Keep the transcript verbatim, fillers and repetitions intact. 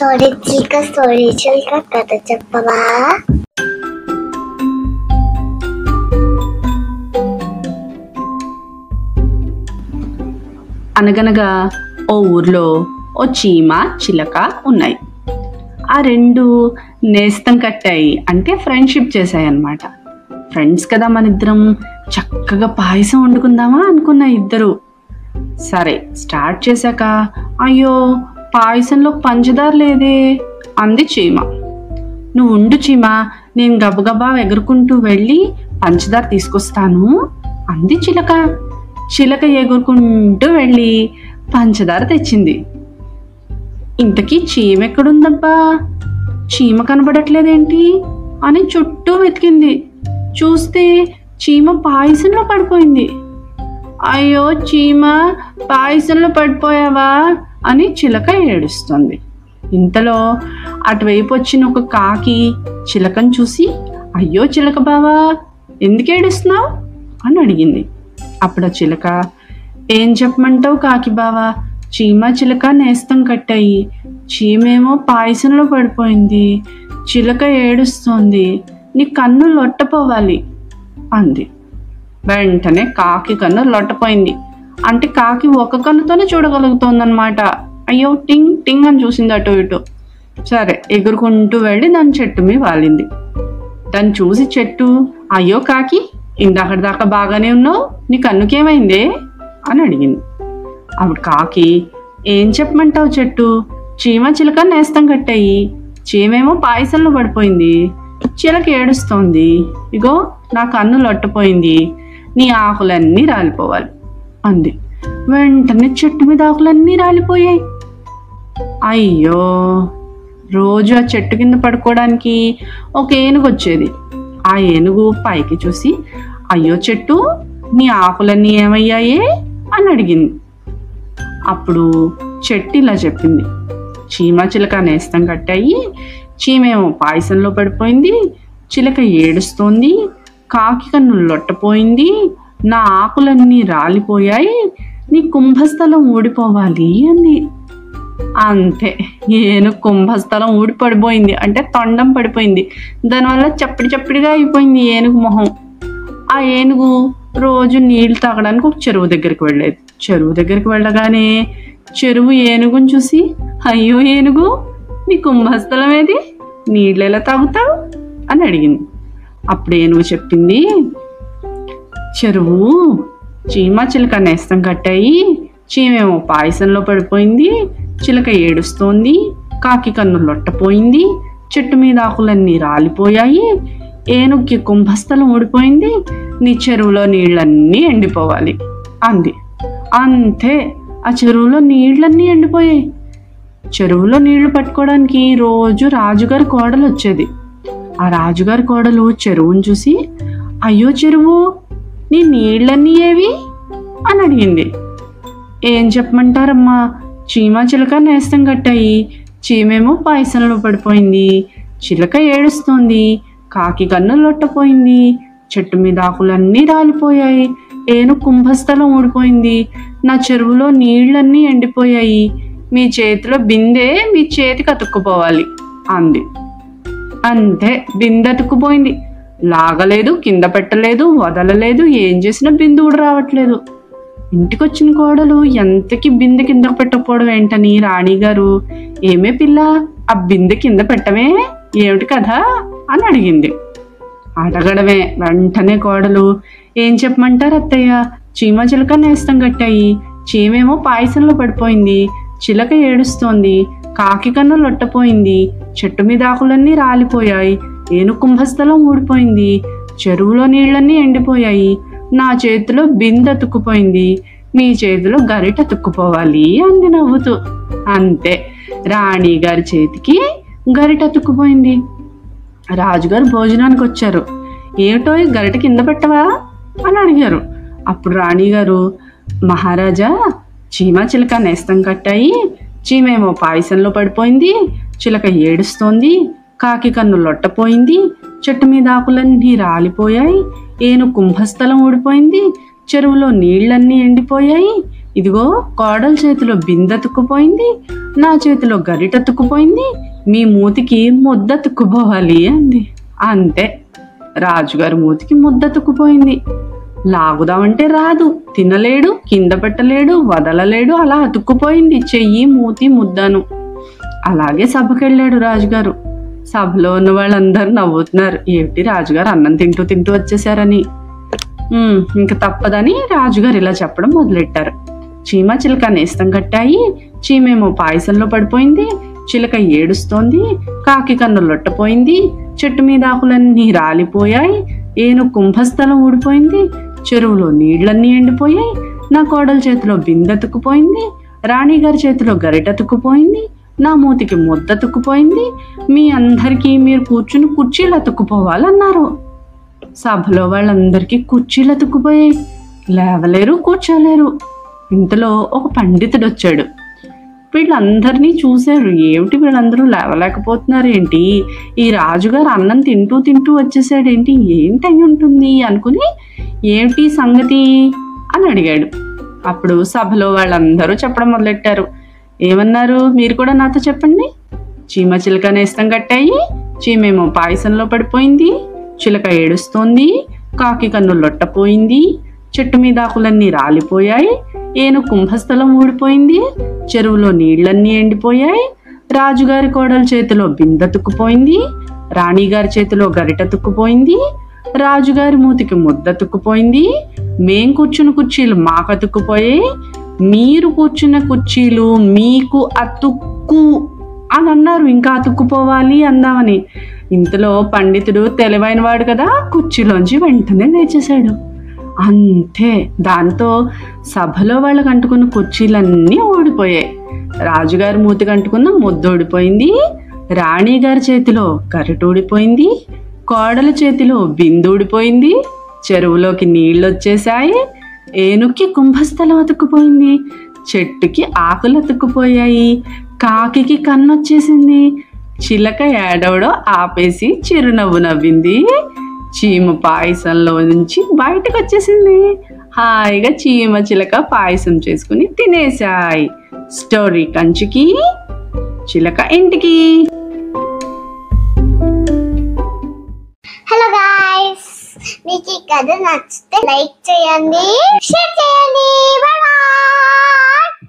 Storage కా storage కా కథ చెప్పవా? అనగనగా ఓ ఊర్లో ఓ చీమ చిలక ఉన్నాయి. ఆ రెండు నేస్తం కట్టాయి, అంటే ఫ్రెండ్షిప్ చేశాయి అన్నమాట. ఫ్రెండ్స్ కదా మనిద్దరం, చక్కగా పాయసం వండుకుందామా అనుకున్న ఇద్దరు. సరే స్టార్ట్ చేశాక, అయ్యో పాయసంలో పంచదార లేదే అంది చీమ. నువ్వు ఉండు చీమ, నేను గబగబా ఎగురుకుంటూ వెళ్ళి పంచదార తీసుకొస్తాను అంది చిలక. చిలక ఎగురుకుంటూ వెళ్ళి పంచదార తెచ్చింది. ఇంతకీ చీమ ఎక్కడుందబ్బా, చీమ కనబడట్లేదేంటి అని చుట్టూ వెతికింది. చూస్తే చీమ పాయసంలో పడిపోయింది. అయ్యో చీమ, పాయసంలో పడిపోయావా అని చిలక ఏడుస్తుంది. ఇంతలో అటువైపు వచ్చిన ఒక కాకి చిలకను చూసి, అయ్యో చిలక బావా, ఎందుకు ఏడుస్తున్నావు అని అడిగింది. అప్పుడు చిలక, ఏం చెప్పమంటావు కాకి బావా, చీమ చిలక నేస్తం కట్టాయి, చీమేమో పాయసంలో పడిపోయింది, చిలక ఏడుస్తోంది, నీ కన్ను లొట్టపోవాలి అంది. వెంటనే కాకి కన్ను లొట్టపోయింది. అంటే కాకి ఒక కన్నుతోనే చూడగలుగుతోందనమాట. అయ్యో టింగ్ టింగ్ అని చూసింది అటు ఇటు. సరే ఎగురుకుంటూ వెళ్ళి దాని చెట్టు మీద వాలింది. దాన్ని చూసి చెట్టు, అయ్యో కాకి, ఇందాకటి దాకా బాగానే ఉన్నావు, నీ కన్నుకేమైందే అని అడిగింది. అప్పుడు కాకి, ఏం చెప్పమంటావు చెట్టు, చీమ చిలక నేస్తం కట్టాయి, చీమేమో పాయసంలో పడిపోయింది, చిలక ఏడుస్తోంది, ఇగో నా కన్ను లొట్టపోయింది, నీ ఆకులన్నీ రాలిపోవాలి అంది. వెంటనే చెట్టు మీద ఆకులన్నీ రాలిపోయాయి. అయ్యో, రోజు ఆ చెట్టు కింద పడుకోవడానికి ఒక ఏనుగు వచ్చేది. ఆ ఏనుగు పైకి చూసి, అయ్యో చెట్టు, నీ ఆకులన్నీ ఏమయ్యాయే అని అడిగింది. అప్పుడు చెట్టు ఇలా చెప్పింది, చీమ చిలక నేస్తం కట్టాయి, చీమేమో పాయసంలో పడిపోయింది, చిలక ఏడుస్తోంది, కాకి కన్ను లొట్టపోయింది, నా ఆకులన్నీ రాలిపోయాయి, నీ కుంభస్థలం ఊడిపోవాలి అని. అంతే, ఏను కుంభస్థలం ఊడి పడిపోయింది, అంటే తొండం పడిపోయింది. దానివల్ల చప్పటి చప్పటిగా అయిపోయింది ఏనుగు మొహం. ఆ ఏనుగు రోజు నీళ్లు తాగడానికి ఒక చెరువు దగ్గరికి వెళ్ళేది. చెరువు దగ్గరికి వెళ్ళగానే చెరువు ఏనుగుని చూసి, అయ్యో ఏనుగు, నీ కుంభస్థలం ఏది, నీళ్ళు ఎలా తాగుతావు అని అడిగింది. అప్పుడు ఏనుగు చెప్పింది, చెరువు, చీమ చిలక నేస్తం కట్టాయి, చీమేమో పాయసంలో పడిపోయింది, చిలక ఏడుస్తోంది, కాకి కన్ను లొట్టపోయింది, చెట్టు మీద ఆకులన్నీ రాలిపోయాయి, ఏనుగుకి కుంభస్థలం ఊడిపోయింది, నీ చెరువులో నీళ్ళన్నీ ఎండిపోవాలి అంది. అంతే, ఆ చెరువులో నీళ్ళన్నీ ఎండిపోయాయి. చెరువులో నీళ్లు పట్టుకోవడానికి రోజు రాజుగారి కోడలు వచ్చేది. ఆ రాజుగారి కోడలు చెరువును చూసి, అయ్యో చెరువు, నీ నీళ్ళన్నీ ఏవి అని అడిగింది. ఏం చెప్పమంటారమ్మా, చీమ చిలక నేస్తం కట్టాయి, చీమేమో పాయసంలో పడిపోయింది, చిలక ఏడుస్తోంది, కాకి కన్ను లొట్టపోయింది, చెట్టు మీద ఆకులన్నీ రాలిపోయాయి, ఏనుగు కుంభస్థలం ఊడిపోయింది, నా చెరువులో నీళ్ళన్నీ ఎండిపోయాయి, మీ చేతిలో బిందె మీ చేతికి అతుక్కుపోవాలి అంది. అంతే, బిందె అతుక్కుపోయింది, లాగలేదు, కింద పెట్టలేదు, వదలలేదు, ఏం చేసినా బిందె ఊడి రావట్లేదు. ఇంటికొచ్చిన కోడలు ఎంతకి బిందె కిందకు పెట్టకపోవడం ఏంటని రాణిగారు, ఏమే పిల్ల, ఆ బిందె కింద పెట్టమే ఏమిటి కదా అని అడిగింది. అడగడమే వెంటనే కోడలు, ఏం చెప్పమంటారు అత్తయ్య, చీమ చిలక నేస్తం కట్టాయి, చీమేమో పాయసంలో పడిపోయింది, చిలక ఏడుస్తోంది, కాకి కన్ను లొట్టపోయింది, చెట్టు మీద ఆకులన్నీ రాలిపోయాయి, ఏను కుంభస్థలం ఊడిపోయింది, చెరువులో నీళ్ళన్నీ ఎండిపోయాయి, నా చేతిలో బిందె అతుక్కుపోయింది, మీ చేతిలో గరిట అతుక్కుపోవాలి అంది నవ్వుతూ. అంతే, రాణి గారి చేతికి గరిట అతుక్కుపోయింది. రాజుగారు భోజనానికి వచ్చారు. ఏమిటో ఈ గరిట కింద పెట్టవా అని అడిగారు. అప్పుడు రాణిగారు, మహారాజా, చీమ చిలక నేస్తం కట్టాయి, చీమేమో పాయసంలో పడిపోయింది, చిలక ఏడుస్తోంది, కాకి కన్ను లొట్టపోయింది, చెట్టు మీద ఆకులన్నీ రాలిపోయాయి, ఏను కుంభస్థలం ఊడిపోయింది, చెరువులో నీళ్ళన్నీ ఎండిపోయాయి, ఇదిగో కోడల చేతిలో బిందెతుక్కుపోయింది, నా చేతిలో గరిటెతుక్కుపోయింది, మీ మూతికి ముద్దతుక్కుపోవాలి అంది. అంతే, రాజుగారి మూతికి ముద్దతుక్కుపోయింది. లాగుదామంటే రాదు, తినలేడు, కింద పెట్టలేడు, వదలలేడు. అలా అతుక్కుపోయింది చెయ్యి మూతి ముద్దను. అలాగే సభకెళ్ళాడు రాజుగారు. సభలో ఉన్న వాళ్ళందరూ నవ్వుతున్నారు, ఏమిటి రాజుగారు అన్నం తింటూ తింటూ వచ్చేసారని. ఇంక తప్పదని రాజుగారు ఇలా చెప్పడం మొదలెట్టారు. చీమ చిలక నేస్తం కట్టాయి, చీమేమో పాయసంలో పడిపోయింది, చిలక ఏడుస్తోంది, కాకి కన్ను లొట్టపోయింది, చెట్టు మీద ఆకులన్నీ రాలిపోయాయి, ఏను కుంభస్థలం ఊడిపోయింది, చెరువులో నీళ్లన్నీ ఎండిపోయాయి, నా కోడల చేతిలో బిందెతుక్కుపోయింది, రాణిగారి చేతిలో గరిటెతుక్కుపోయింది, నా మూతికి ముద్దతుక్కుపోయింది, మీ అందరికీ మీరు కూర్చుని కుర్చీలు అతుక్కుపోవాలన్నారు. సభలో వాళ్ళందరికీ కుర్చీలు అతుక్కుపోయాయి, లేవలేరు, కూర్చోలేరు. ఇంతలో ఒక పండితుడు వచ్చాడు. వీళ్ళందరినీ చూశారు, ఏమిటి వీళ్ళందరూ లేవలేకపోతున్నారు ఏంటి, ఈ రాజుగారు అన్నం తింటూ తింటూ వచ్చేసాడేంటి, ఏంటి అయి ఉంటుంది అనుకుని ఏమిటి సంగతి అని అడిగాడు. అప్పుడు సభలో వాళ్ళందరూ చెప్పడం మొదలెట్టారు. ఏమన్నారు మీరు కూడా నాతో చెప్పండి. చీమ చిలక నేస్తం కట్టాయి, చీమేమో పాయసంలో పడిపోయింది, చిలక ఏడుస్తోంది, కాకి కన్ను లొట్టపోయింది, చెట్టు మీద ఆకులన్నీ రాలిపోయాయి, ఏను కుంభస్థలం ఊడిపోయింది, చెరువులో నీళ్లన్నీ ఎండిపోయాయి, రాజుగారి కోడల చేతిలో బిందెతుక్కుపోయింది, రాణిగారి చేతిలో గరిటెతుక్కుపోయింది, రాజుగారి మూతికి ముద్దతుక్కుపోయింది, మేం కూర్చున్న కుర్చీలు మాకతుక్కుపోయాయి, మీరు కూర్చున్న కుర్చీలు మీకు అతుక్కు అని అన్నారు. ఇంకా అతుక్కుపోవాలి అందామని. ఇంతలో పండితుడు తెలివైన వాడు కదా, కుర్చీలోంచి వెంటనే లేచేశాడు. అంతే, దాంతో సభలో వాళ్ళకు అంటుకున్న కుర్చీలన్నీ ఓడిపోయాయి, రాజుగారి మూతికి అంటుకున్న ముద్ద ఓడిపోయింది, రాణిగారి చేతిలో గరిటె ఊడిపోయింది, కోడల చేతిలో బిందె ఊడిపోయింది, చెరువులోకి నీళ్ళు వచ్చేసాయి, ఏనుక్కి కుంభస్థలం అతుక్కుపోయింది, చెట్టుకి ఆకులు అతుక్కుపోయాయి, కాకి కన్నొచ్చేసింది, చిలక ఏడవడో ఆపేసి చిరునవ్వు నవ్వింది, చీమ పాయసంలో నుంచి బయటకు వచ్చేసింది, హాయిగా చీమ చిలక పాయసం చేసుకుని తినేశాయి. స్టోరీ కంచికి, చిలక ఇంటికి. హలో గాయ్స్, మీకు ఈ కథ నచ్చితే లైక్ చేయండి, షేర్ చేయండి.